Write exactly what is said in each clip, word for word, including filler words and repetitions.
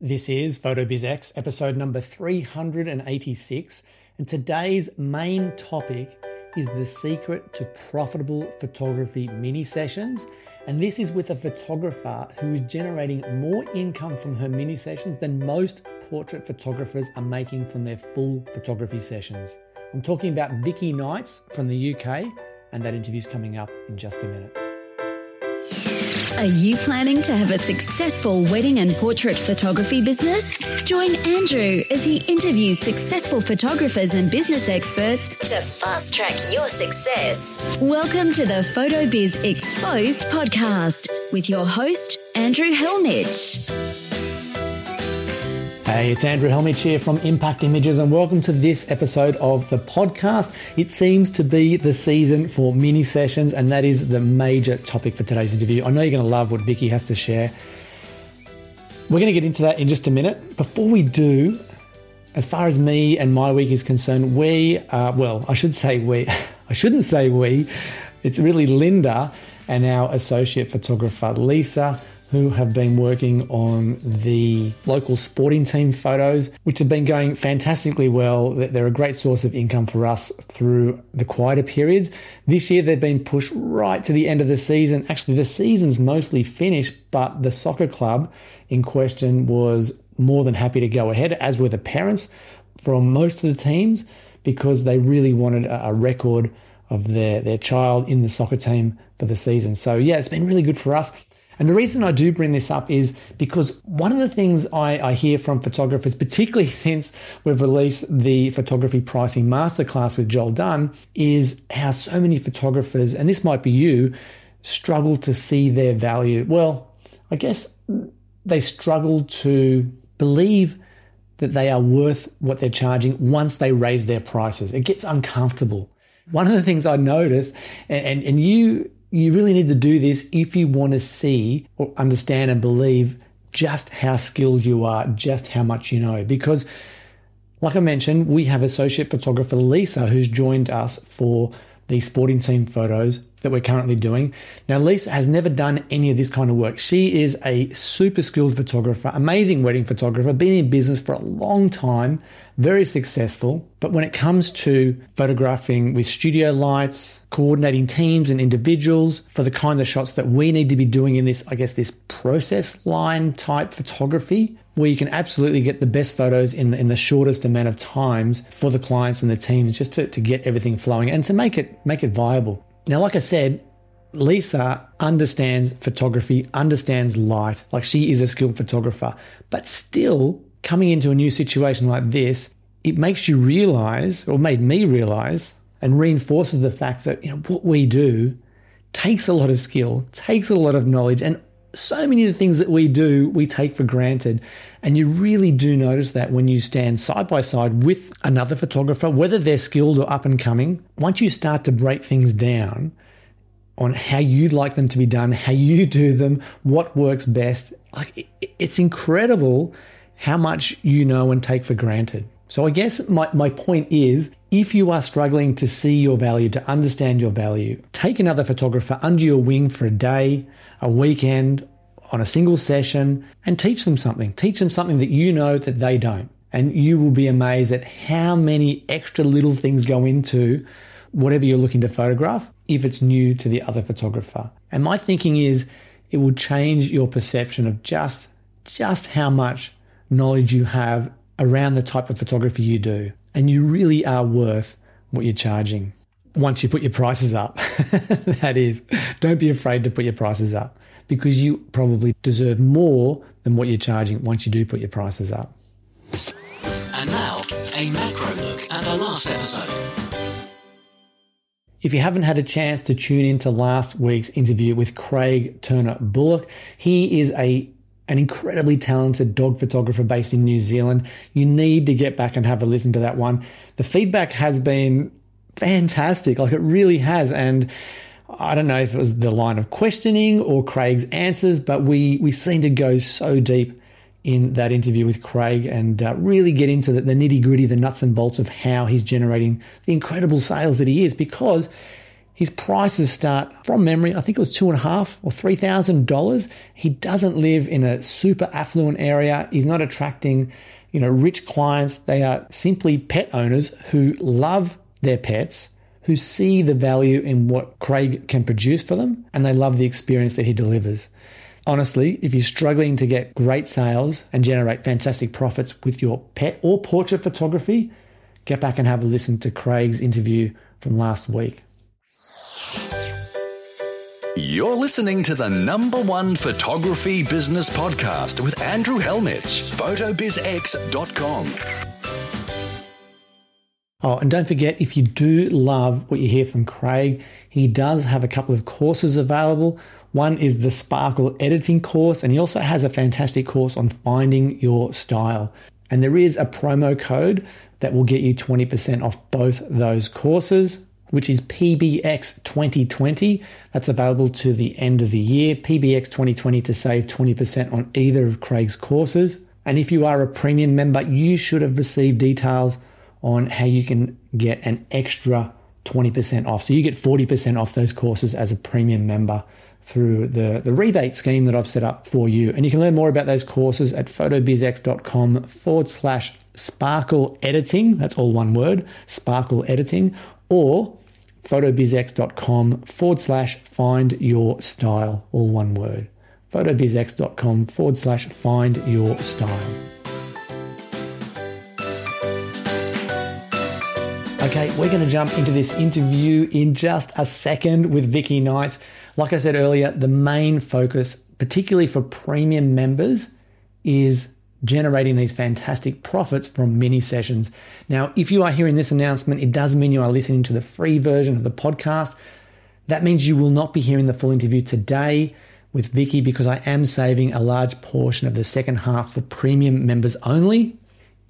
This is PhotoBizX episode number three hundred eighty-six, and today's main topic is the secret to profitable photography mini sessions. And this is with a photographer who is generating more income from her mini sessions than most portrait photographers are making from their full photography sessions. I'm talking about Vicki Knights from the U K, and that interview's coming up in just a minute. Are you planning to have a successful wedding and portrait photography business? Join Andrew as he interviews successful photographers and business experts to fast-track your success. Welcome to the Photo Biz Exposed podcast with your host, Andrew Helmich. Hey, it's Andrew Helmich here from Impact Images, and welcome to this episode of the podcast. It seems to be the season for mini sessions, and that is the major topic for today's interview. I know you're going to love what Vicki has to share. We're going to get into that in just a minute. Before we do, as far as me and my week is concerned, we are, well, I should say we, I shouldn't say we, it's really Linda and our associate photographer, Lisa, who have been working on the local sporting team photos, which have been going fantastically well. They're a great source of income for us through the quieter periods. This year, they've been pushed right to the end of the season. Actually, the season's mostly finished, but the soccer club in question was more than happy to go ahead, as were the parents from most of the teams, because they really wanted a record of their, their child in the soccer team for the season. So yeah, it's been really good for us. And the reason I do bring this up is because one of the things I, I hear from photographers, particularly since we've released the Photography Pricing Masterclass with Joel Dunn, is how so many photographers, and this might be you, struggle to see their value. Well, I guess they struggle to believe that they are worth what they're charging once they raise their prices. It gets uncomfortable. One of the things I noticed, and, and, and you... You really need to do this if you want to see or understand and believe just how skilled you are, just how much you know. Because, like I mentioned, we have associate photographer Lisa who's joined us for the sporting team photos that we're currently doing. Now, Lisa has never done any of this kind of work. She is a super skilled photographer, amazing wedding photographer, been in business for a long time, very successful. But when it comes to photographing with studio lights, coordinating teams and individuals for the kind of shots that we need to be doing in this, I guess, this process line type photography, where you can absolutely get the best photos in the, in the shortest amount of times for the clients and the teams, just to, to get everything flowing and to make it make it viable. Now, like I said, Lisa understands photography, understands light, like she is a skilled photographer, but still coming into a new situation like this, it makes you realize, or made me realize, and reinforces the fact that, you know, what we do takes a lot of skill, takes a lot of knowledge, and so many of the things that we do, we take for granted. And you really do notice that when you stand side by side with another photographer, whether they're skilled or up and coming, once you start to break things down on how you'd like them to be done, how you do them, what works best, like it's incredible how much you know and take for granted. So I guess my, my point is, if you are struggling to see your value, to understand your value, take another photographer under your wing for a day, a weekend, on a single session, and teach them something. Teach them something that you know that they don't. And you will be amazed at how many extra little things go into whatever you're looking to photograph if it's new to the other photographer. And my thinking is it will change your perception of just, just how much knowledge you have around the type of photography you do. And you really are worth what you're charging once you put your prices up. That is, don't be afraid to put your prices up, because you probably deserve more than what you're charging once you do put your prices up. And now, a macro look at our last episode. If you haven't had a chance to tune into last week's interview with Craig Turner Bullock, he is a an incredibly talented dog photographer based in New Zealand. You need to get back and have a listen to that one. The feedback has been fantastic, like it really has. And I don't know if it was the line of questioning or Craig's answers, but we, we seem to go so deep in that interview with Craig and uh, really get into the, the nitty gritty, the nuts and bolts of how he's generating the incredible sales that he is, because His prices start from memory, I think it was two and a half or three thousand dollars. He doesn't live in a super affluent area. He's not attracting, you know, rich clients. They are simply pet owners who love their pets, who see the value in what Craig can produce for them, and they love the experience that he delivers. Honestly, if you're struggling to get great sales and generate fantastic profits with your pet or portrait photography, get back and have a listen to Craig's interview from last week. You're listening to the number one photography business podcast with Andrew Helmich, Photo Biz X dot com. Oh, and don't forget, if you do love what you hear from Craig, he does have a couple of courses available. One is the Sparkle Editing course, and he also has a fantastic course on finding your style. And there is a promo code that will get you twenty percent off both those courses, which is P B X twenty twenty. That's available to the end of the year, P B X twenty twenty, to save twenty percent on either of Craig's courses. And if you are a premium member, you should have received details on how you can get an extra twenty percent off. So you get forty percent off those courses as a premium member through the, the rebate scheme that I've set up for you. And you can learn more about those courses at photobizx.com forward slash sparkle editing. That's all one word, sparkle editing, or photobizx.com forward slash find your style, all one word. photobizx.com forward slash find your style. Okay, we're going to jump into this interview in just a second with Vicki Knights. Like I said earlier, the main focus, particularly for premium members, is generating these fantastic profits from mini sessions. Now, if you are hearing this announcement, it does mean you are listening to the free version of the podcast. That means you will not be hearing the full interview today with Vicki, because I am saving a large portion of the second half for premium members only.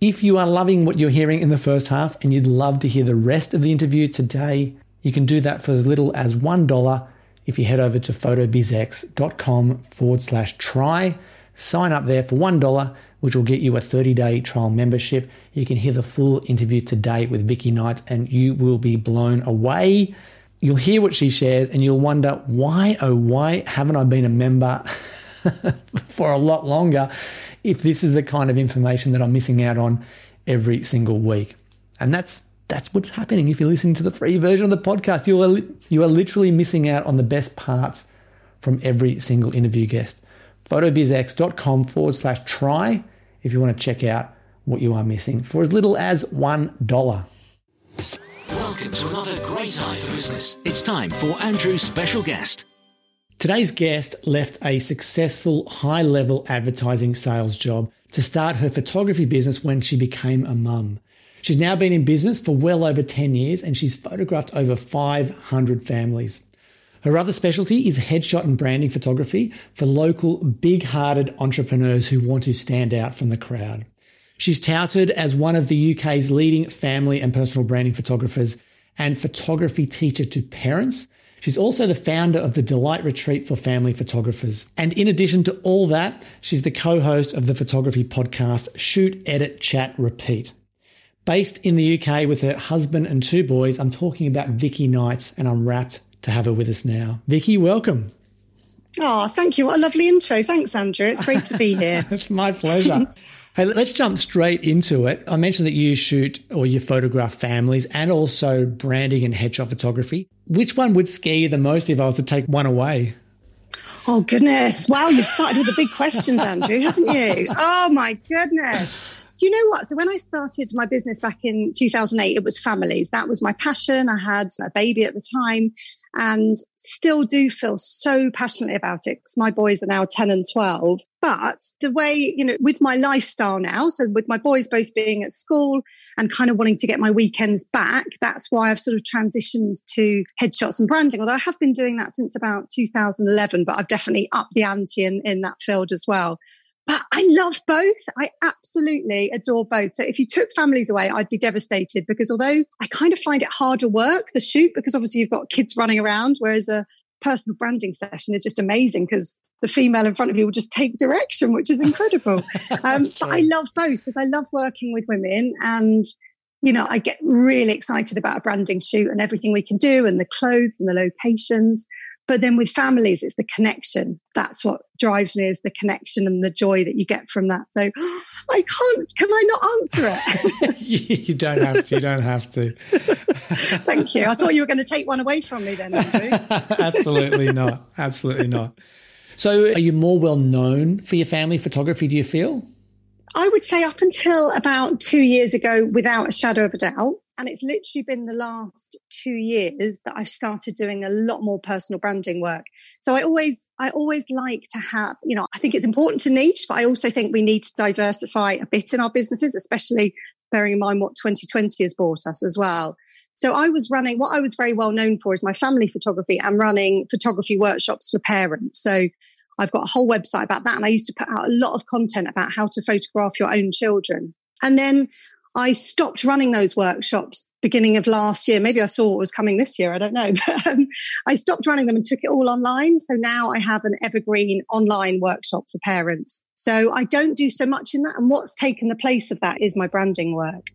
If you are loving what you're hearing in the first half and you'd love to hear the rest of the interview today, you can do that for as little as one dollar if you head over to photobizx.com forward slash try. Sign up there for one dollar, which will get you a thirty-day trial membership. You can hear the full interview today with Vicki Knights and you will be blown away. You'll hear what she shares and you'll wonder, why, oh why, haven't I been a member for a lot longer if this is the kind of information that I'm missing out on every single week? And that's that's what's happening if you're listening to the free version of the podcast. You are, you are literally missing out on the best parts from every single interview guest. photobizx.com forward slash try if you want to check out what you are missing for as little as one dollar. Welcome to another great eye for business. It's time for Andrew's special guest. Today's guest left a successful high-level advertising sales job to start her photography business when she became a mum. She's now been in business for well over ten years and she's photographed over five hundred families. Her other specialty is headshot and branding photography for local big-hearted entrepreneurs who want to stand out from the crowd. She's touted as one of the U K's leading family and personal branding photographers and photography teacher to parents. She's also the founder of the Delight Retreat for Family Photographers. And in addition to all that, she's the co-host of the photography podcast Shoot, Edit, Chat, Repeat. Based in the U K with her husband and two boys, I'm talking about Vicki Knights, and I'm rapt to have her with us now. Vicki, welcome. Oh, thank you. What a lovely intro. Thanks, Andrew. It's great to be here. It's my pleasure. Hey, let's jump straight into it. I mentioned that you shoot or you photograph families and also branding and headshot photography. Which one would scare you the most if I was to take one away? Oh, goodness. Wow, you've started with the big questions, Andrew, haven't you? Oh, my goodness. Do you know what? So when I started my business back in two thousand eight, it was families. That was my passion. I had a baby at the time and still do feel so passionately about it because my boys are now ten and twelve. But the way, you know, with my lifestyle now, so with my boys both being at school and kind of wanting to get my weekends back, that's why I've sort of transitioned to headshots and branding. Although I have been doing that since about two thousand eleven, but I've definitely upped the ante in, in that field as well. But I love both. I absolutely adore both. So if you took families away, I'd be devastated because although I kind of find it harder work, the shoot, because obviously you've got kids running around, whereas a personal branding session is just amazing because the female in front of you will just take direction, which is incredible. Um, but I love both because I love working with women and you know, I get really excited about a branding shoot and everything we can do and the clothes and the locations. But then with families, it's the connection. That's what drives me, is the connection and the joy that you get from that. So oh, I can't, can I not answer it? You don't have to, you don't have to. Thank you. I thought you were going to take one away from me then, Andrew. Absolutely not. Absolutely not. So are you more well known for your family photography, do you feel? I would say up until about two years ago, without a shadow of a doubt. And it's literally been the last two years that I've started doing a lot more personal branding work. So I always, I always like to have, you know, I think it's important to niche, but I also think we need to diversify a bit in our businesses, especially bearing in mind what twenty twenty has brought us as well. So I was running, what I was very well known for is my family photography and running photography workshops for parents. So I've got a whole website about that. And I used to put out a lot of content about how to photograph your own children. And then I stopped running those workshops beginning of last year. Maybe I saw what was coming this year. I don't know. But, um, I stopped running them and took it all online. So now I have an evergreen online workshop for parents. So I don't do so much in that. And what's taken the place of that is my branding work.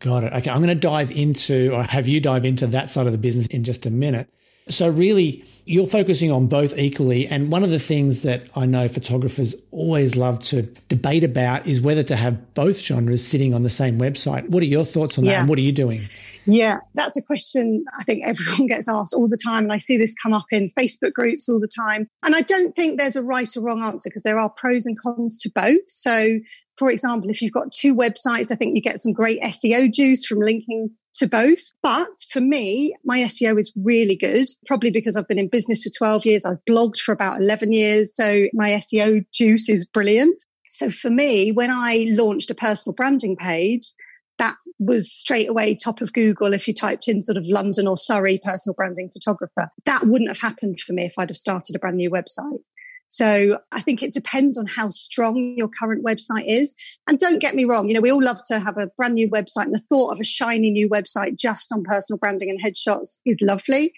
Got it. Okay. I'm going to dive into, or have you dive into that side of the business in just a minute. So really, you're focusing on both equally. And one of the things that I know photographers always love to debate about is whether to have both genres sitting on the same website. What are your thoughts on that? Yeah. And what are you doing? Yeah, that's a question I think everyone gets asked all the time. And I see this come up in Facebook groups all the time. And I don't think there's a right or wrong answer because there are pros and cons to both. So, for example, if you've got two websites, I think you get some great S E O juice from linking to both. But for me, my S E O is really good, probably because I've been in business for twelve years. I've blogged for about eleven years. So my S E O juice is brilliant. So for me, when I launched a personal branding page, that was straight away top of Google if you typed in sort of London or Surrey personal branding photographer. That wouldn't have happened for me if I'd have started a brand new website. So I think it depends on how strong your current website is. And don't get me wrong, you know, we all love to have a brand new website, and the thought of a shiny new website just on personal branding and headshots is lovely.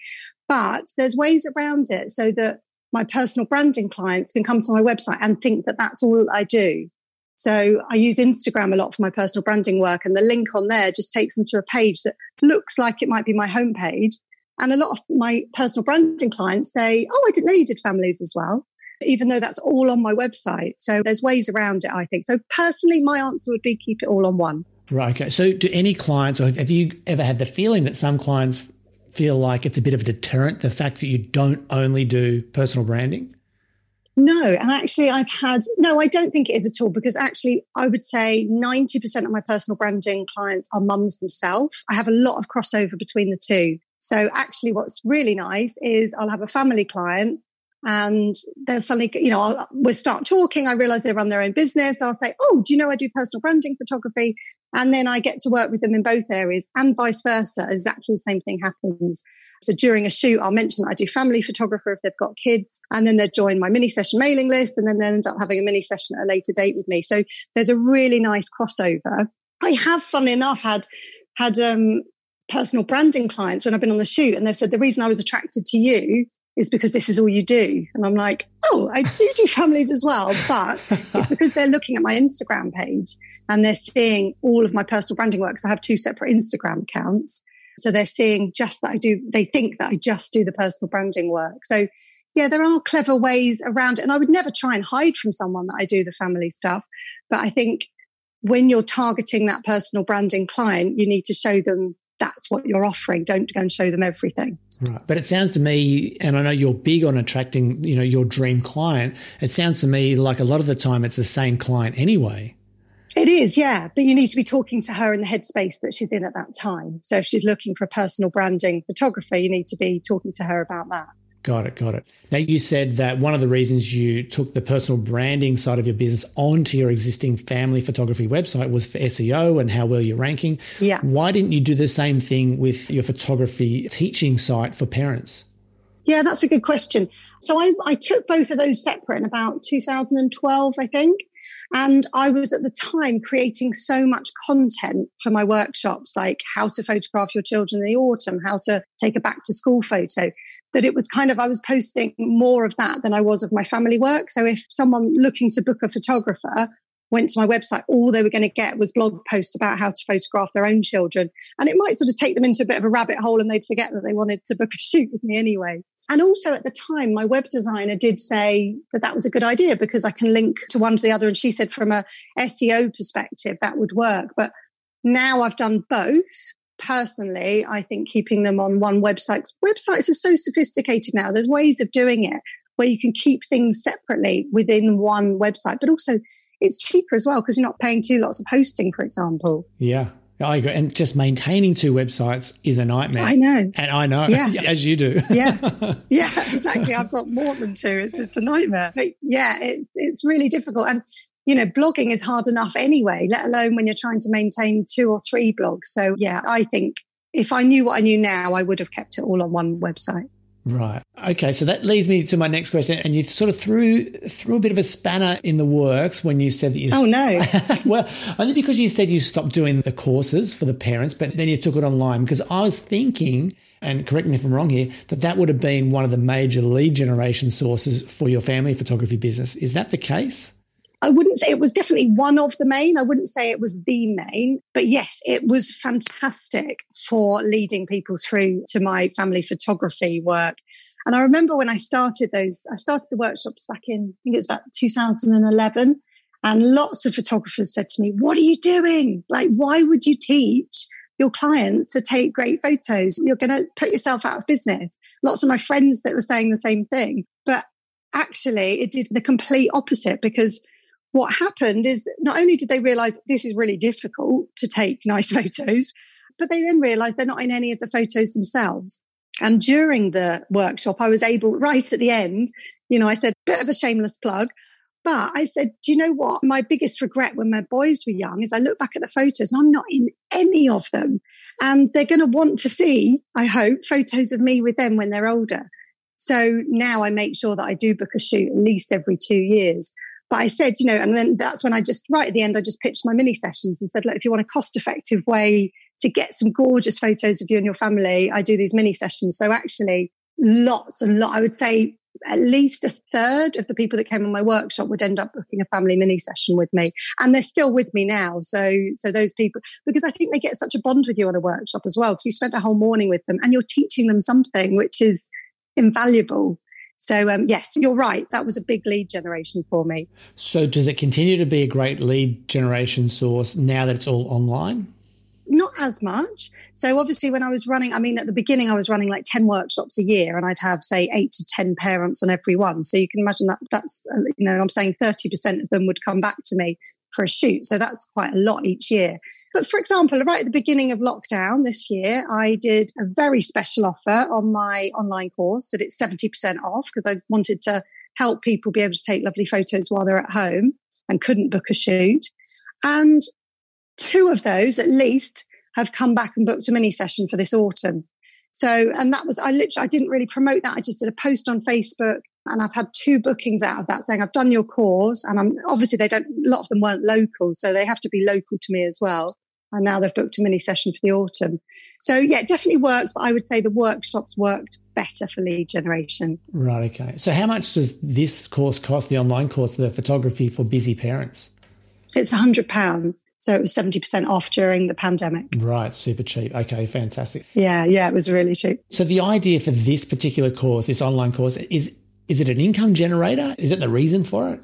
But there's ways around it so that my personal branding clients can come to my website and think that that's all I do. So I use Instagram a lot for my personal branding work, and the link on there just takes them to a page that looks like it might be my homepage. And a lot of my personal branding clients say, oh, I didn't know you did families as well, even though that's all on my website. So there's ways around it, I think. So personally, my answer would be keep it all on one. Right. Okay. So do any clients, or have you ever had the feeling that some clients feel like it's a bit of a deterrent, the fact that you don't only do personal branding? No, and actually I've had, no, I don't think it is at all, because actually I would say ninety percent of my personal branding clients are mums themselves. I have a lot of crossover between the two. So actually what's really nice is I'll have a family client, and they'll suddenly, you know, I'll, we'll start talking. I realize they run their own business. I'll say, oh, do you know I do personal branding photography? And then I get to work with them in both areas, and vice versa. Exactly the same thing happens. So during a shoot, I'll mention that I do family photographer if they've got kids, and then they'll join my mini session mailing list, and then they'll end up having a mini session at a later date with me. So there's a really nice crossover. I have, funnily enough, had, had um, personal branding clients when I've been on the shoot, and they've said, the reason I was attracted to you is because this is all you do. And I'm like, oh, I do do families as well, but it's because they're looking at my Instagram page and they're seeing all of my personal branding work. Because I have two separate Instagram accounts. So they're seeing just that I do, they think that I just do the personal branding work. So yeah, there are clever ways around it. And I would never try and hide from someone that I do the family stuff. But I think when you're targeting that personal branding client, you need to show them that's what you're offering. Don't go and show them everything. Right. But it sounds to me, and I know you're big on attracting, you know, your dream client. It sounds to me like a lot of the time it's the same client anyway. It is, yeah. But you need to be talking to her in the headspace that she's in at that time. So if she's looking for a personal branding photographer, you need to be talking to her about that. Got it, got it. Now, you said that one of the reasons you took the personal branding side of your business onto your existing family photography website was for S E O and how well you're ranking. Yeah. Why didn't you do the same thing with your photography teaching site for parents? Yeah, that's a good question. So I, I took both of those separate in about two thousand twelve, I think. And I was at the time creating so much content for my workshops, like how to photograph your children in the autumn, how to take a back to school photo, that it was kind of, I was posting more of that than I was of my family work. So if someone looking to book a photographer, went to my website, all they were going to get was blog posts about how to photograph their own children. And it might sort of take them into a bit of a rabbit hole and they'd forget that they wanted to book a shoot with me anyway. And also at the time, my web designer did say that that was a good idea because I can link to one to the other. And she said from a S E O perspective, that would work. But now I've done both. Personally, I think keeping them on one website, websites are so sophisticated now. There's ways of doing it where you can keep things separately within one website, but also it's cheaper as well because you're not paying two lots of hosting, for example. Yeah, I agree. And just maintaining two websites is a nightmare. I know. And I know, yeah. As you do. Yeah, yeah, exactly. I've got more than two. It's just a nightmare. But yeah, it, it's really difficult. And, you know, blogging is hard enough anyway, let alone when you're trying to maintain two or three blogs. So, yeah, I think if I knew what I knew now, I would have kept it all on one website. Right. Okay. So that leads me to my next question. And you sort of threw threw a bit of a spanner in the works when you said that you... Oh, no. Well, only because you said you stopped doing the courses for the parents, but then you took it online, because I was thinking, and correct me if I'm wrong here, that that would have been one of the major lead generation sources for your family photography business. Is that the case? I wouldn't say it was definitely one of the main. I wouldn't say it was the main, but yes, it was fantastic for leading people through to my family photography work. And I remember when I started those, I started the workshops back in, I think it was about two thousand eleven, and lots of photographers said to me, "What are you doing? Like, why would you teach your clients to take great photos? You're going to put yourself out of business." Lots of my friends that were saying the same thing, but actually it did the complete opposite, because what happened is not only did they realize this is really difficult to take nice photos, but they then realized they're not in any of the photos themselves. And during the workshop, I was able, right at the end, you know, I said, bit of a shameless plug, but I said, do you know what? My biggest regret when my boys were young is I look back at the photos and I'm not in any of them. And they're going to want to see, I hope, photos of me with them when they're older. So now I make sure that I do book a shoot at least every two years. But I said, you know, and then that's when I just, right at the end, I just pitched my mini sessions and said, look, if you want a cost-effective way to get some gorgeous photos of you and your family, I do these mini sessions. So actually lots and lots, I would say at least a third of the people that came on my workshop would end up booking a family mini session with me. And they're still with me now. So, so those people, because I think they get such a bond with you on a workshop as well, because you spent a whole morning with them and you're teaching them something which is invaluable. So, um, yes, you're right. That was a big lead generation for me. So does it continue to be a great lead generation source now that it's all online? Not as much. So obviously when I was running, I mean, at the beginning, I was running like ten workshops a year and I'd have, say, eight to ten parents on every one. So you can imagine that that's, you know, I'm saying thirty percent of them would come back to me for a shoot. So that's quite a lot each year. But for example, right at the beginning of lockdown this year, I did a very special offer on my online course, did it seventy percent off, because I wanted to help people be able to take lovely photos while they're at home and couldn't book a shoot. And two of those, at least, have come back and booked a mini session for this autumn. So, and that was, I literally, I didn't really promote that. I just did a post on Facebook and I've had two bookings out of that saying, I've done your course. And I'm obviously they don't, a lot of them weren't local, so they have to be local to me as well. And now they've booked a mini session for the autumn. So yeah, it definitely works. But I would say the workshops worked better for lead generation. Right. Okay. So how much does this course cost, the online course, the photography for busy parents? It's one hundred pounds. So it was seventy percent off during the pandemic. Right, super cheap. Okay, fantastic. Yeah, yeah, it was really cheap. So the idea for this particular course, this online course, is is it an income generator? Is it the reason for it?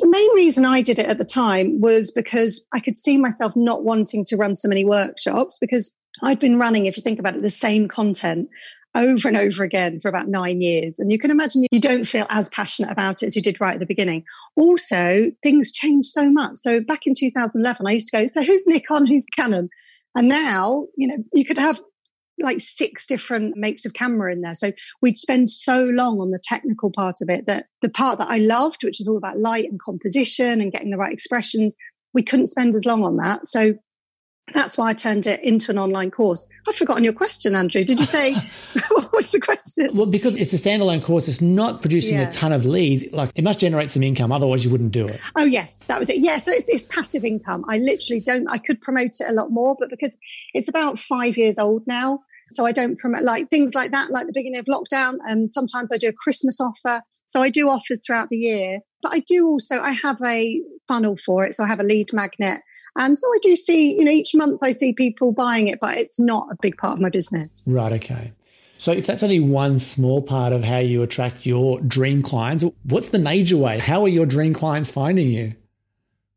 The main reason I did it at the time was because I could see myself not wanting to run so many workshops, because I'd been running, if you think about it, the same content over and over again for about nine years. And you can imagine you don't feel as passionate about it as you did right at the beginning. Also, things change so much. So back in two thousand eleven, I used to go, so who's Nikon, who's Canon? And now, you know, you could have like six different makes of camera in there. So we'd spend so long on the technical part of it that the part that I loved, which is all about light and composition and getting the right expressions, we couldn't spend as long on that. So that's why I turned it into an online course. I've forgotten your question, Andrew. Did you say, what was the question? Well, because it's a standalone course, it's not producing yeah. a ton of leads. Like, it must generate some income, otherwise you wouldn't do it. Oh, yes, that was it. Yeah, so it's, it's passive income. I literally don't, I could promote it a lot more, but because it's about five years old now, so I don't promote like things like that, like the beginning of lockdown. And sometimes I do a Christmas offer. So I do offers throughout the year, but I do also, I have a funnel for it. So I have a lead magnet. And so I do see, you know, each month I see people buying it, but it's not a big part of my business. Right. Okay. So if that's only one small part of how you attract your dream clients, what's the major way? How are your dream clients finding you?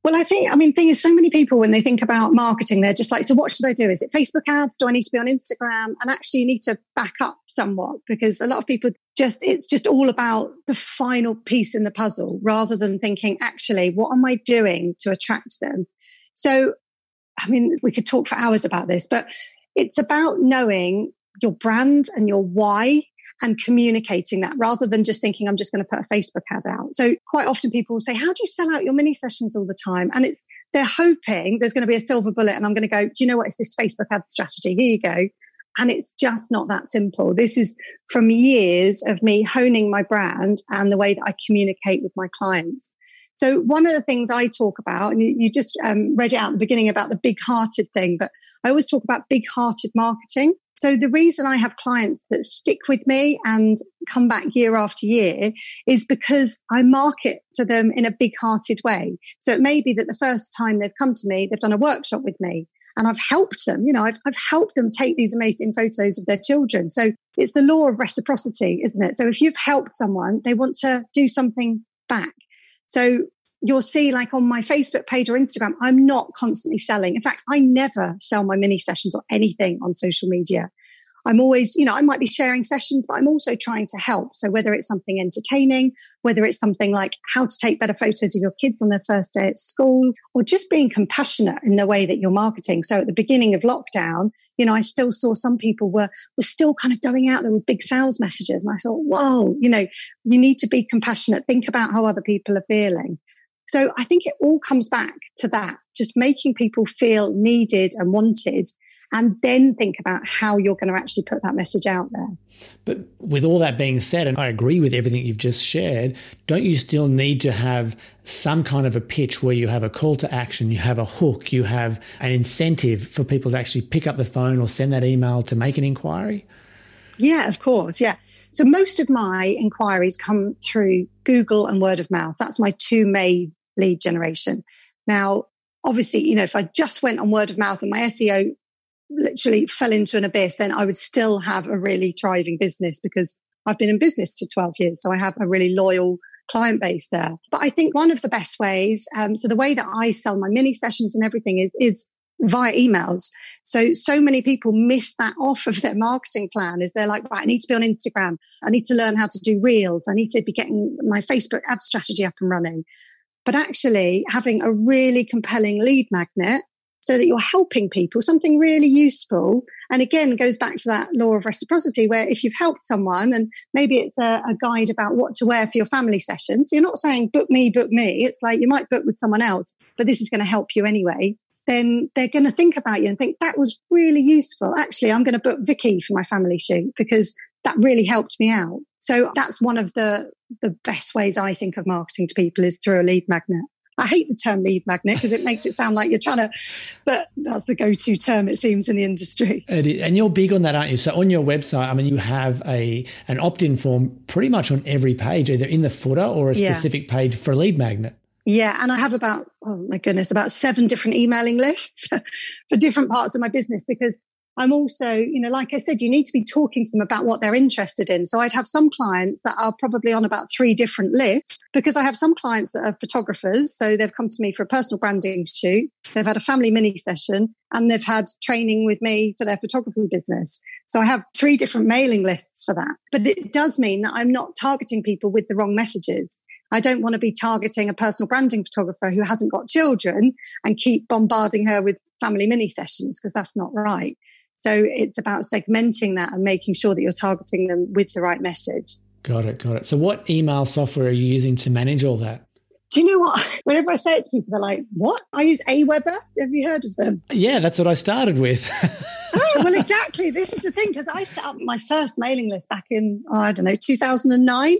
Well, I think, I mean, the thing is, so many people, when they think about marketing, they're just like, so what should I do? Is it Facebook ads? Do I need to be on Instagram? And actually you need to back up somewhat, because a lot of people just, it's just all about the final piece in the puzzle rather than thinking, actually, what am I doing to attract them? So, I mean, we could talk for hours about this, but it's about knowing your brand and your why and communicating that rather than just thinking, I'm just going to put a Facebook ad out. So quite often people will say, how do you sell out your mini sessions all the time? And it's, they're hoping there's going to be a silver bullet and I'm going to go, do you know what? It's this Facebook ad strategy. Here you go. And it's just not that simple. This is from years of me honing my brand and the way that I communicate with my clients. So one of the things I talk about, and you, you just um, read it out at the beginning about the big-hearted thing, but I always talk about big-hearted marketing. So the reason I have clients that stick with me and come back year after year is because I market to them in a big-hearted way. So it may be that the first time they've come to me, they've done a workshop with me and I've helped them. You know, I've, I've helped them take these amazing photos of their children. So it's the law of reciprocity, isn't it? So if you've helped someone, they want to do something back. So you'll see, like on my Facebook page or Instagram, I'm not constantly selling. In fact, I never sell my mini sessions or anything on social media. I'm always, you know, I might be sharing sessions, but I'm also trying to help. So whether it's something entertaining, whether it's something like how to take better photos of your kids on their first day at school, or just being compassionate in the way that you're marketing. So at the beginning of lockdown, you know, I still saw some people were, were still kind of going out there with big sales messages. And I thought, whoa, you know, you need to be compassionate. Think about how other people are feeling. So I think it all comes back to that, just making people feel needed and wanted. And then think about how you're going to actually put that message out there. But with all that being said, and I agree with everything you've just shared, don't you still need to have some kind of a pitch where you have a call to action, you have a hook, you have an incentive for people to actually pick up the phone or send that email to make an inquiry? Yeah, of course. Yeah. So most of my inquiries come through Google and word of mouth. That's my two main lead generation. Now, obviously, you know, if I just went on word of mouth and my S E O literally fell into an abyss, then I would still have a really thriving business because I've been in business for twelve years. So I have a really loyal client base there. But I think one of the best ways, um, so the way that I sell my mini sessions and everything is, is via emails. So, so many people miss that off of their marketing plan is they're like, right, I need to be on Instagram. I need to learn how to do reels. I need to be getting my Facebook ad strategy up and running. But actually having a really compelling lead magnet so that you're helping people, something really useful. And again, goes back to that law of reciprocity, where if you've helped someone, and maybe it's a, a guide about what to wear for your family session. So you're not saying, book me, book me. It's like, you might book with someone else, but this is going to help you anyway. Then they're going to think about you and think, that was really useful. Actually, I'm going to book Vicki for my family shoot because that really helped me out. So that's one of the, the best ways I think of marketing to people is through a lead magnet. I hate the term lead magnet because it makes it sound like you're trying to, but that's the go-to term, it seems, in the industry. It is. And you're big on that, aren't you? So on your website, I mean, you have a an opt-in form pretty much on every page, either in the footer or a specific yeah. page for a lead magnet. Yeah. And I have about, oh my goodness, about seven different emailing lists for different parts of my business, because I'm also, you know, like I said, you need to be talking to them about what they're interested in. So I'd have some clients that are probably on about three different lists, because I have some clients that are photographers. So they've come to me for a personal branding shoot. They've had a family mini session and they've had training with me for their photography business. So I have three different mailing lists for that. But it does mean that I'm not targeting people with the wrong messages. I don't want to be targeting a personal branding photographer who hasn't got children and keep bombarding her with family mini sessions, because that's not right. So it's about segmenting that and making sure that you're targeting them with the right message. Got it, got it. So what email software are you using to manage all that? Do you know what? Whenever I say it to people, they're like, what? I use AWeber. Have you heard of them? Yeah, that's what I started with. Oh, well, exactly. This is the thing, because I set up my first mailing list back in, oh, I don't know, two thousand nine.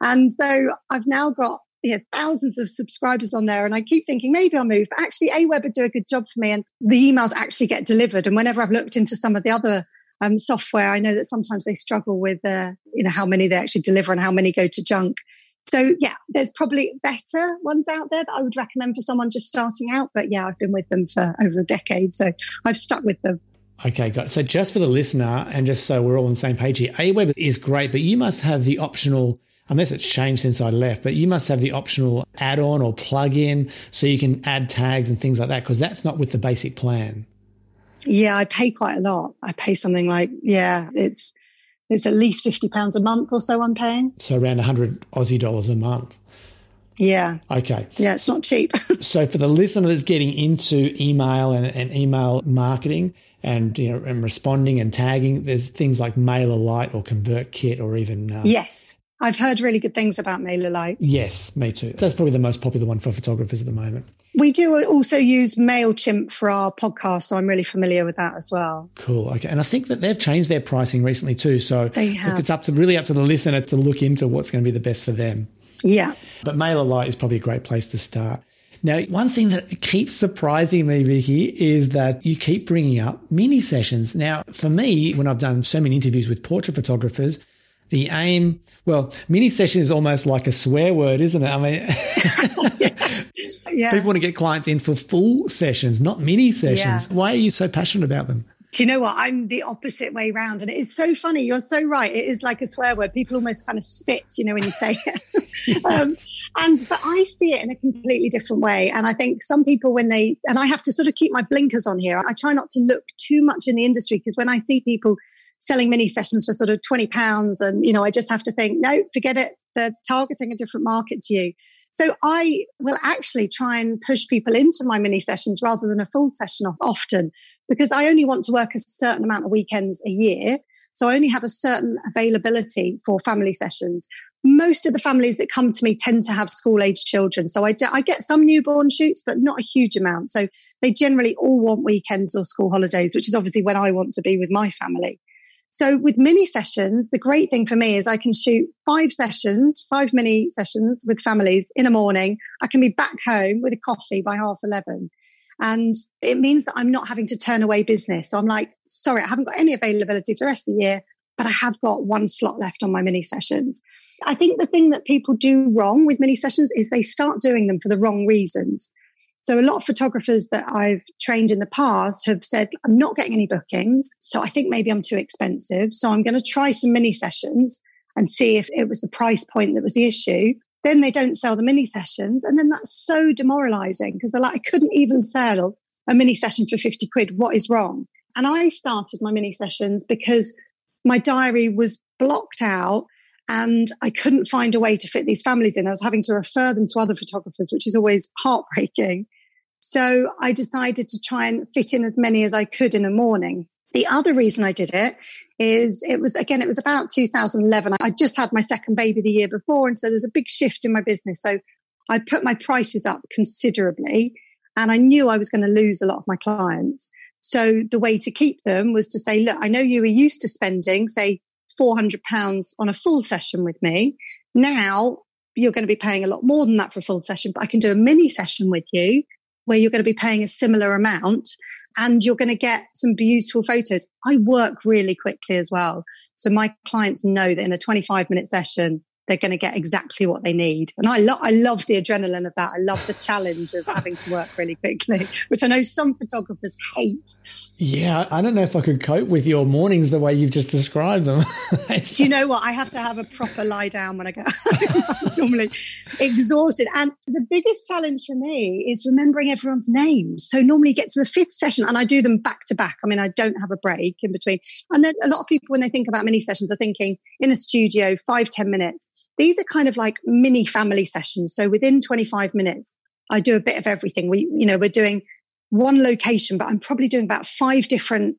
And so I've now got yeah, thousands of subscribers on there. And I keep thinking, maybe I'll move. But actually, AWeber do a good job for me. And the emails actually get delivered. And whenever I've looked into some of the other um, software, I know that sometimes they struggle with, uh, you know, how many they actually deliver and how many go to junk. So yeah, there's probably better ones out there that I would recommend for someone just starting out. But yeah, I've been with them for over a decade, so I've stuck with them. Okay, got it. So just for the listener, and just so we're all on the same page here, AWeber is great, but you must have the optional, unless it's changed since I left, but you must have the optional add-on or plug-in so you can add tags and things like that, because that's not with the basic plan. Yeah, I pay quite a lot. I pay something like, yeah, it's it's at least fifty pounds a month or so I'm paying. So around one hundred Aussie dollars a month. Yeah. Okay. Yeah, it's not cheap. So for the listener that's getting into email and, and email marketing and, you know, and responding and tagging, there's things like MailerLite or ConvertKit or even... Uh, yes, I've heard really good things about MailerLite. Yes, me too. That's probably the most popular one for photographers at the moment. We do also use MailChimp for our podcast, so I'm really familiar with that as well. Cool. Okay. And I think that they've changed their pricing recently too. So it's up to really up to the listener to look into what's going to be the best for them. Yeah. But MailerLite is probably a great place to start. Now, one thing that keeps surprising me, Vicki, is that you keep bringing up mini sessions. Now, for me, when I've done so many interviews with portrait photographers, the aim, well, mini session is almost like a swear word, isn't it? I mean, yeah. Yeah. People want to get clients in for full sessions, not mini sessions. Yeah. Why are you so passionate about them? Do you know what? I'm the opposite way round. And it is so funny. You're so right. It is like a swear word. People almost kind of spit, you know, when you say it. um, and but I see it in a completely different way. And I think some people when they, and I have to sort of keep my blinkers on here. I try not to look too much in the industry, because when I see people selling mini sessions for sort of twenty pounds and, you know, I just have to think, no, forget it. They're targeting a different market to you. So I will actually try and push people into my mini sessions rather than a full session often, because I only want to work a certain amount of weekends a year. So I only have a certain availability for family sessions. Most of the families that come to me tend to have school-aged children. So I, do, I get some newborn shoots, but not a huge amount. So they generally all want weekends or school holidays, which is obviously when I want to be with my family. So with mini sessions, the great thing for me is I can shoot five sessions, five mini sessions with families in a morning. I can be back home with a coffee by half eleven. And it means that I'm not having to turn away business. So I'm like, sorry, I haven't got any availability for the rest of the year, but I have got one slot left on my mini sessions. I think the thing that people do wrong with mini sessions is they start doing them for the wrong reasons. So a lot of photographers that I've trained in the past have said, I'm not getting any bookings, so I think maybe I'm too expensive. So I'm going to try some mini sessions and see if it was the price point that was the issue. Then they don't sell the mini sessions. And then that's so demoralizing, because they're like, I couldn't even sell a mini session for fifty quid. What is wrong? And I started my mini sessions because my diary was blocked out. And I couldn't find a way to fit these families in. I was having to refer them to other photographers, which is always heartbreaking. So I decided to try and fit in as many as I could in a morning. The other reason I did it is it was, again, it was about two thousand eleven. I just had my second baby the year before. And so there was a big shift in my business. So I put my prices up considerably, and I knew I was going to lose a lot of my clients. So the way to keep them was to say, look, I know you were used to spending, say, four hundred pounds on a full session with me. Now you're going to be paying a lot more than that for a full session, but I can do a mini session with you where you're going to be paying a similar amount and you're going to get some beautiful photos. I work really quickly as well. So my clients know that in a twenty-five minute session, they're going to get exactly what they need. And I, lo- I love the adrenaline of that. I love the challenge of having to work really quickly, which I know some photographers hate. Yeah, I don't know if I could cope with your mornings the way you've just described them. Do you know what? I have to have a proper lie down when I go home. Normally exhausted. And the biggest challenge for me is remembering everyone's names. So normally you get to the fifth session and I do them back to back. I mean, I don't have a break in between. And then a lot of people, when they think about mini sessions, are thinking in a studio, five, ten minutes. These are kind of like mini family sessions. So within twenty-five minutes, I do a bit of everything. We, you know, we're doing one location, but I'm probably doing about five different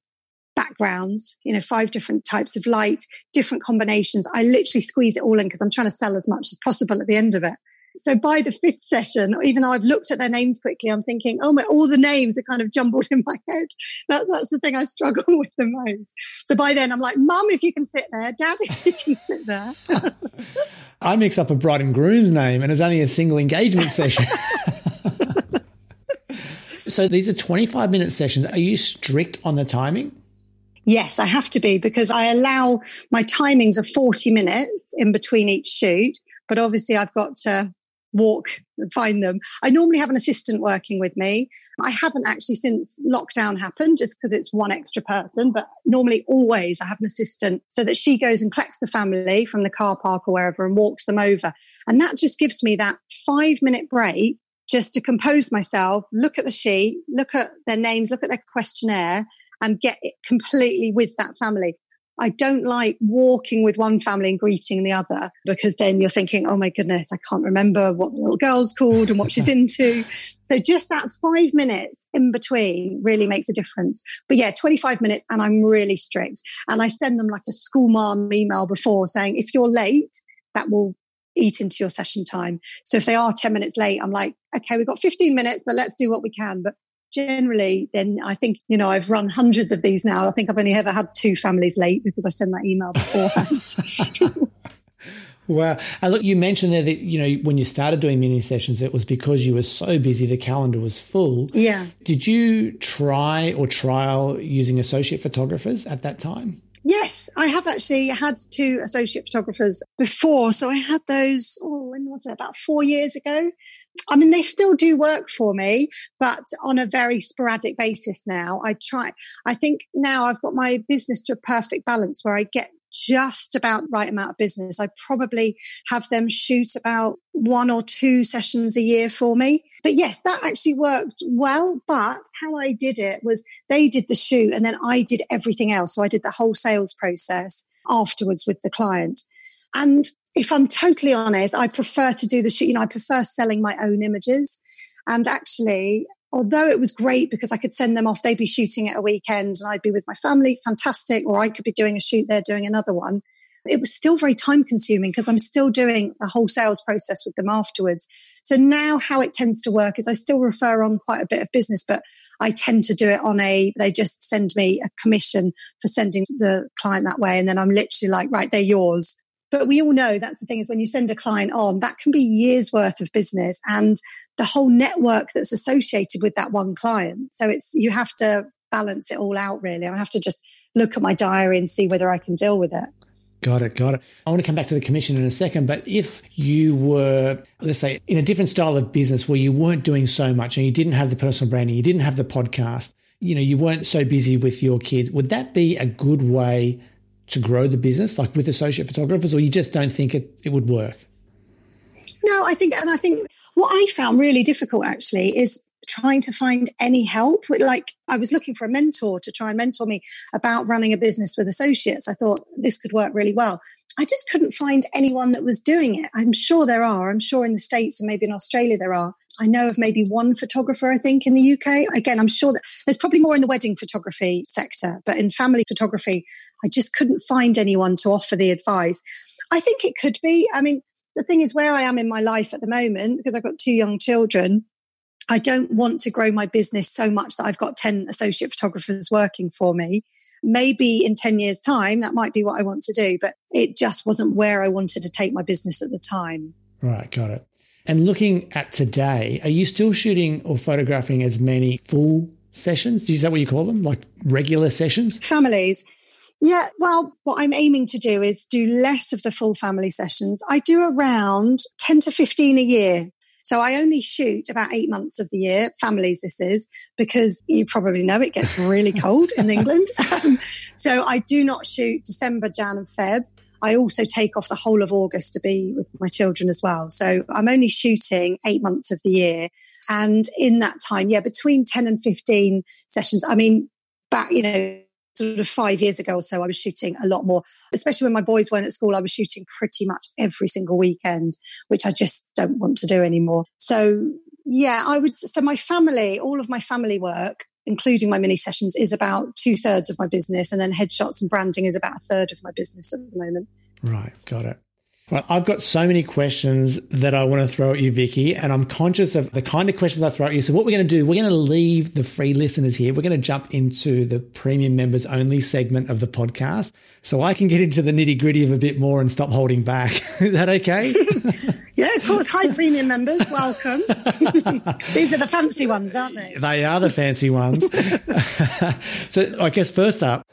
backgrounds, you know, five different types of light, different combinations. I literally squeeze it all in because I'm trying to sell as much as possible at the end of it. So by the fifth session, even though I've looked at their names quickly, I'm thinking, oh, my, all the names are kind of jumbled in my head. That, that's the thing I struggle with the most. So by then I'm like, Mum, if you can sit there, Dad, if you can sit there. I mix up a bride and groom's name and it's only a single engagement session. So these are twenty-five minute sessions. Are you strict on the timing? Yes, I have to be, because I allow my timings of forty minutes in between each shoot. but obviously I've got to walk and find them. I normally have an assistant working with me. I haven't actually since lockdown happened, just because it's one extra person, but normally always I have an assistant so that she goes and collects the family from the car park or wherever and walks them over. And that just gives me that five minute break just to compose myself, look at the sheet, look at their names, look at their questionnaire and get it completely with that family. I don't like walking with one family and greeting the other, because then you're thinking, oh my goodness, I can't remember what the little girl's called and what she's into. So just that five minutes in between really makes a difference. But yeah, twenty-five minutes, and I'm really strict. And I send them like a school mom email before saying, if you're late, that will eat into your session time. So if they are ten minutes late, I'm like, okay, we've got fifteen minutes, but let's do what we can. But generally, then I think, you know, I've run hundreds of these now. I think I've only ever had two families late because I send that email beforehand. Wow. And look, you mentioned there that, you know, when you started doing mini sessions, it was because you were so busy, the calendar was full. Yeah. Did you try or trial using associate photographers at that time? Yes, I have actually had two associate photographers before. So I had those, oh, when was it? About four years ago. I mean, they still do work for me, but on a very sporadic basis now. I try, I think now I've got my business to a perfect balance where I get just about right amount of business. I probably have them shoot about one or two sessions a year for me. But yes, that actually worked well. But how I did it was they did the shoot and then I did everything else. So I did the whole sales process afterwards with the client. And if I'm totally honest, I prefer to do the shoot. You know, I prefer selling my own images. And actually, although it was great because I could send them off, they'd be shooting at a weekend and I'd be with my family, fantastic. Or I could be doing a shoot, they're doing another one. It was still very time consuming because I'm still doing the whole sales process with them afterwards. So now how it tends to work is I still refer on quite a bit of business, but I tend to do it on a, they just send me a commission for sending the client that way. And then I'm literally like, right, they're yours. But we all know that's the thing is when you send a client on, that can be years worth of business and the whole network that's associated with that one client. So it's, you have to balance it all out, really. I have to just look at my diary and see whether I can deal with it. Got it, got it. I want to come back to the commission in a second, but if you were, let's say, in a different style of business where you weren't doing so much and you didn't have the personal branding, you didn't have the podcast, you know, you weren't so busy with your kids, would that be a good way to grow the business, like with associate photographers, or you just don't think it, it would work? No, I think, and I think what I found really difficult actually is trying to find any help. Like I was looking for a mentor to try and mentor me about running a business with associates. I thought this could work really well. I just couldn't find anyone that was doing it. I'm sure there are. I'm sure in the States and maybe in Australia there are. I know of maybe one photographer, I think, in the U K. Again, I'm sure that there's probably more in the wedding photography sector, but in family photography, I just couldn't find anyone to offer the advice. I think it could be. I mean, the thing is where I am in my life at the moment, because I've got two young children, I don't want to grow my business so much that I've got ten associate photographers working for me. Maybe in ten years' time, that might be what I want to do, but it just wasn't where I wanted to take my business at the time. Right, got it. And looking at today, are you still shooting or photographing as many full sessions? Is that what you call them? Like regular sessions? Families. Yeah, well, what I'm aiming to do is do less of the full family sessions. I do around ten to fifteen a year. So I only shoot about eight months of the year, families this is, because you probably know it gets really cold in England. Um, so I do not shoot December, Jan and Feb. I also take off the whole of August to be with my children as well. So I'm only shooting eight months of the year. And in that time, yeah, between ten and fifteen sessions, I mean, back, you know, sort of five years ago or so, I was shooting a lot more, especially when my boys weren't at school. I was shooting pretty much every single weekend, which I just don't want to do anymore. So yeah, I would, so my family, all of my family work, including my mini sessions, is about two thirds of my business. And then headshots and branding is about a third of my business at the moment. Right. Got it. Well, I've got so many questions that I want to throw at you, Vicki, and I'm conscious of the kind of questions I throw at you. So what we're going to do, we're going to leave the free listeners here. We're going to jump into the premium members only segment of the podcast so I can get into the nitty gritty of a bit more and stop holding back. Is that okay? Yeah, of course. Hi, premium members. Welcome. These are the fancy ones, aren't they? They are the fancy ones. So I guess first up,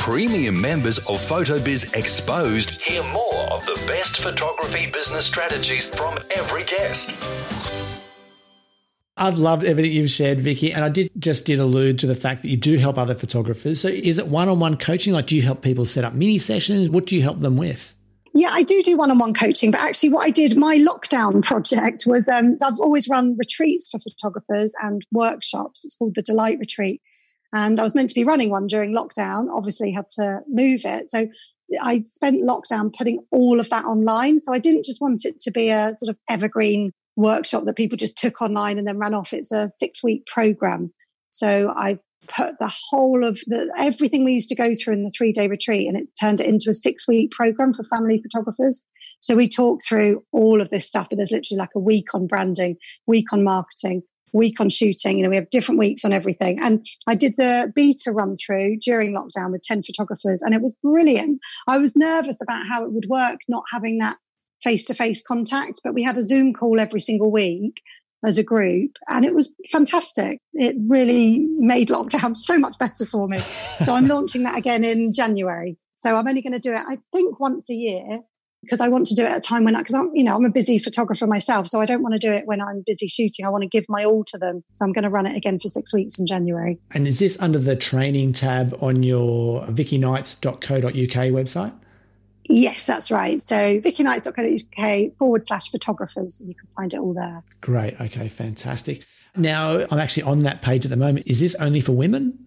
premium members of PhotoBiz Exposed hear more of the best photography business strategies from every guest. I've loved everything you've shared, Vicki, and I did just did allude to the fact that you do help other photographers. So is it one-on-one coaching? Like, do you help people set up mini sessions? What do you help them with? Yeah, I do do one-on-one coaching, but actually what I did, my lockdown project was, um, I've always run retreats for photographers and workshops. It's called the Delight Retreat. And I was meant to be running one during lockdown, obviously had to move it. So I spent lockdown putting all of that online. So I didn't just want it to be a sort of evergreen workshop that people just took online and then ran off. It's a six-week program. So I put the whole of the, everything we used to go through in the three-day retreat, and it turned it into a six-week program for family photographers. So we talk through all of this stuff, but there's literally like a week on branding, week on marketing, week on shooting. You know, we have different weeks on everything. And I did the beta run through during lockdown with ten photographers, and it was brilliant. I was nervous about how it would work, not having that face-to-face contact, but we had a Zoom call every single week as a group, and it was fantastic. It really made lockdown so much better for me. So I'm launching that again in January. So I'm only going to do it, I think, once a year, because I want to do it at a time when I, because I'm, you know, I'm a busy photographer myself, so I don't want to do it when I'm busy shooting. I want to give my all to them. So I'm going to run it again for six weeks in January. And is this under the training tab on your Vicki Knights dot co dot U K website? Yes, that's right. So vicki knights dot co dot U K forward slash photographers. You can find it all there. Great. Okay, fantastic. Now, I'm actually on that page at the moment. Is this only for women?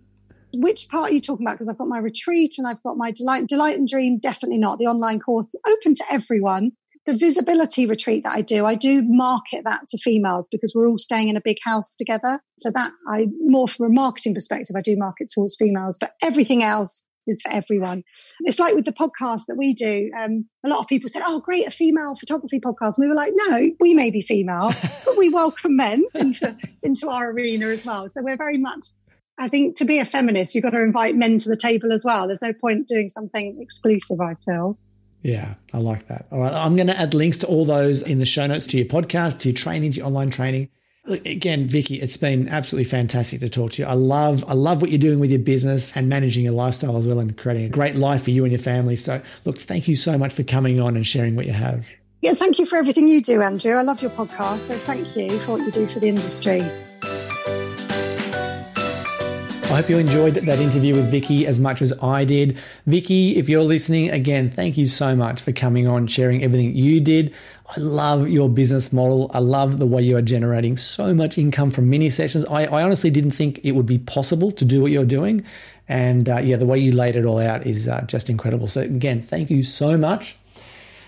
Which part are you talking about? Because I've got my retreat and I've got my Delight, Delight and Dream, definitely not. The online course, open to everyone. The visibility retreat that I do, I do market that to females because we're all staying in a big house together. So that I, more from a marketing perspective, I do market towards females, but everything else is for everyone. It's like with the podcast that we do. Um, a lot of people said, oh, great, a female photography podcast. And we were like, no, we may be female, but we welcome men into, into our arena as well. So we're very much, I think, to be a feminist, you've got to invite men to the table as well. There's no point doing something exclusive, I feel. Yeah, I like that. All right, I'm going to add links to all those in the show notes, to your podcast, to your training, to your online training. Look, again, Vicki, it's been absolutely fantastic to talk to you. I love I love what you're doing with your business and managing your lifestyle as well and creating a great life for you and your family. So, look, thank you so much for coming on and sharing what you have. Yeah, thank you for everything you do, Andrew. I love your podcast. So thank you for what you do for the industry. I hope you enjoyed that interview with Vicki as much as I did. Vicki, if you're listening, again, thank you so much for coming on, sharing everything you did. I love your business model. I love the way you are generating so much income from mini sessions. I, I honestly didn't think it would be possible to do what you're doing. And uh, yeah, the way you laid it all out is uh, just incredible. So again, thank you so much.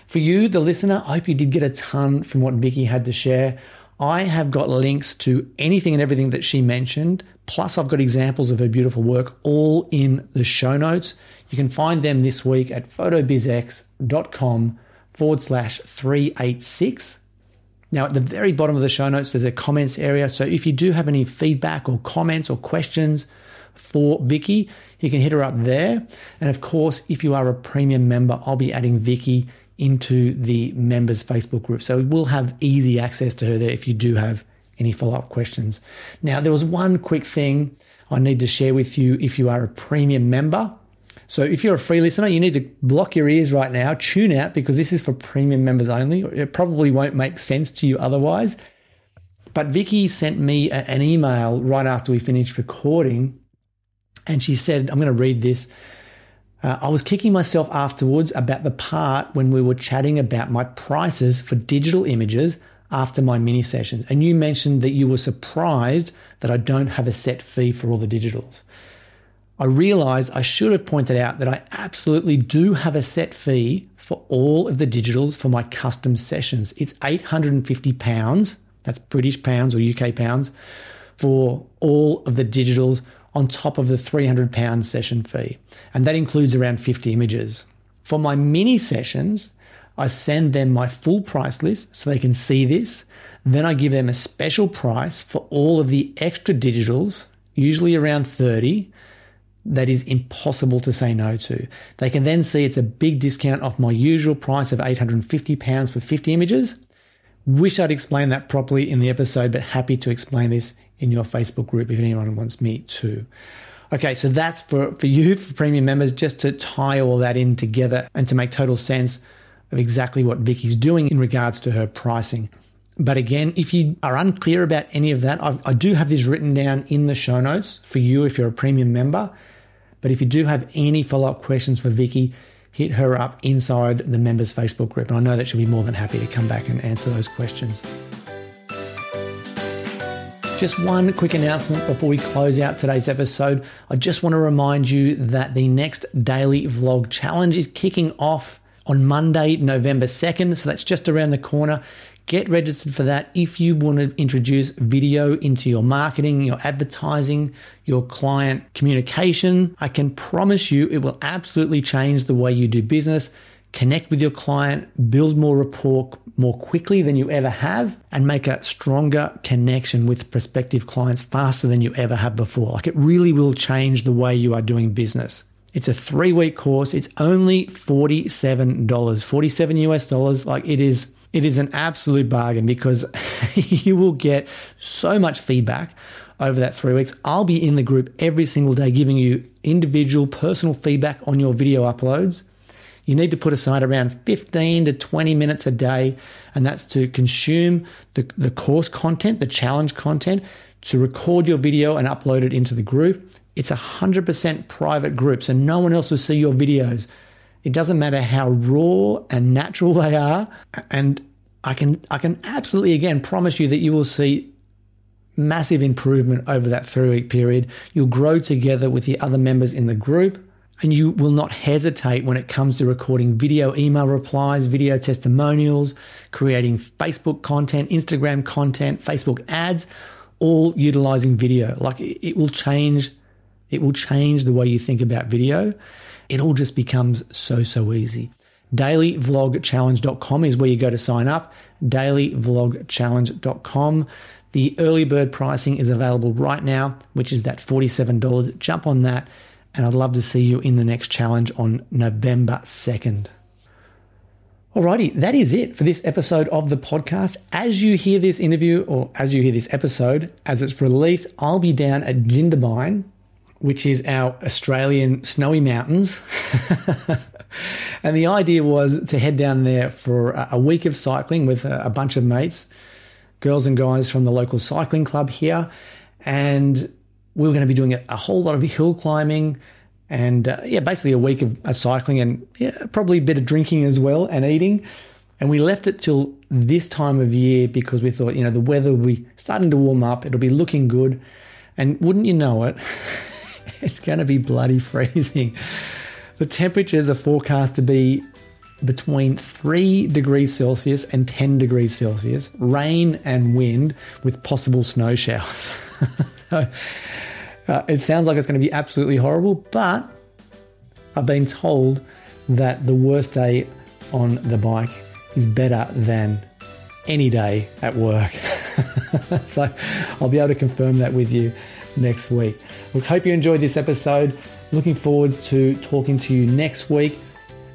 For you, the listener, I hope you did get a ton from what Vicki had to share. I have got links to anything and everything that she mentioned, plus I've got examples of her beautiful work all in the show notes. You can find them this week at photobizx.com forward slash 386. Now, at the very bottom of the show notes, there's a comments area. So if you do have any feedback or comments or questions for Vicki, you can hit her up there. And of course, if you are a premium member, I'll be adding Vicki into the members Facebook group. So we'll have easy access to her there if you do have any follow-up questions. Now, there was one quick thing I need to share with you if you are a premium member. So if you're a free listener, you need to block your ears right now, tune out, because this is for premium members only. It probably won't make sense to you otherwise. But Vicki sent me a, an email right after we finished recording, and she said, I'm going to read this. Uh, I was kicking myself afterwards about the part when we were chatting about my prices for digital images after my mini sessions. And you mentioned that you were surprised that I don't have a set fee for all the digitals. I realize I should have pointed out that I absolutely do have a set fee for all of the digitals for my custom sessions. It's eight hundred fifty pounds, that's British pounds or U K pounds, for all of the digitals on top of the three hundred pounds session fee. And that includes around fifty images. For my mini sessions, I send them my full price list so they can see this. Then I give them a special price for all of the extra digitals, usually around thirty, that is impossible to say no to. They can then see it's a big discount off my usual price of eight hundred fifty pounds for fifty images. Wish I'd explained that properly in the episode, but happy to explain this in your Facebook group if anyone wants me to. Okay, so that's for, for you, for premium members, just to tie all that in together and to make total sense of exactly what Vicki's doing in regards to her pricing. But again, if you are unclear about any of that, I've, I do have this written down in the show notes for you if you're a premium member. But if you do have any follow-up questions for Vicki, hit her up inside the members' Facebook group. And I know that she'll be more than happy to come back and answer those questions. Just one quick announcement before we close out today's episode. I just want to remind you that the next Daily Vlog Challenge is kicking off on Monday, November second. So that's just around the corner. Get registered for that if you want to introduce video into your marketing, your advertising, your client communication. I can promise you it will absolutely change the way you do business, connect with your client, build more rapport more quickly than you ever have, and make a stronger connection with prospective clients faster than you ever have before. Like, it really will change the way you are doing business. It's a three-week course. It's only forty-seven dollars, forty-seven US dollars. Like, it is... It is an absolute bargain because you will get so much feedback over that three weeks. I'll be in the group every single day giving you individual personal feedback on your video uploads. You need to put aside around fifteen to twenty minutes a day, and that's to consume the, the course content, the challenge content, to record your video and upload it into the group. It's a one hundred percent private group, so no one else will see your videos. It doesn't matter how raw and natural they are. And I can I can absolutely, again, promise you that you will see massive improvement over that three-week period. You'll grow together with the other members in the group, and you will not hesitate when it comes to recording video email replies, video testimonials, creating Facebook content, Instagram content, Facebook ads, all utilizing video. Like, it will change, it will change the way you think about video. It all just becomes so, so easy. Daily Vlog Challenge dot com is where you go to sign up. Daily Vlog Challenge dot com. The early bird pricing is available right now, which is that forty-seven dollars. Jump on that, and I'd love to see you in the next challenge on November second. Alrighty, that is it for this episode of the podcast. As you hear this interview, or as you hear this episode, as it's released, I'll be down at Jindabyne, which is our Australian snowy mountains. And the idea was to head down there for a week of cycling with a bunch of mates, girls and guys from the local cycling club here. And we were going to be doing a whole lot of hill climbing and uh, yeah, basically a week of uh, cycling and yeah, probably a bit of drinking as well and eating. And we left it till this time of year because we thought, you know, the weather will be starting to warm up. It'll be looking good. And wouldn't you know it, it's going to be bloody freezing. The temperatures are forecast to be between three degrees Celsius and ten degrees Celsius, rain and wind with possible snow showers. so uh, it sounds like it's going to be absolutely horrible, but I've been told that the worst day on the bike is better than any day at work. So I'll be able to confirm that with you next week. Look, hope you enjoyed this episode. Looking forward to talking to you next week.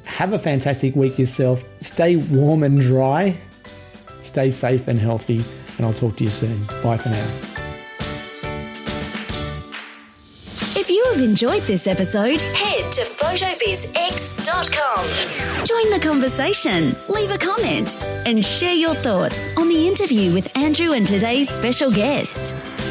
Have a fantastic week yourself. Stay warm and dry. Stay safe and healthy. And I'll talk to you soon. Bye for now. If you have enjoyed this episode, head to Photo Biz X dot com. Join the conversation, leave a comment, and share your thoughts on the interview with Andrew and today's special guest.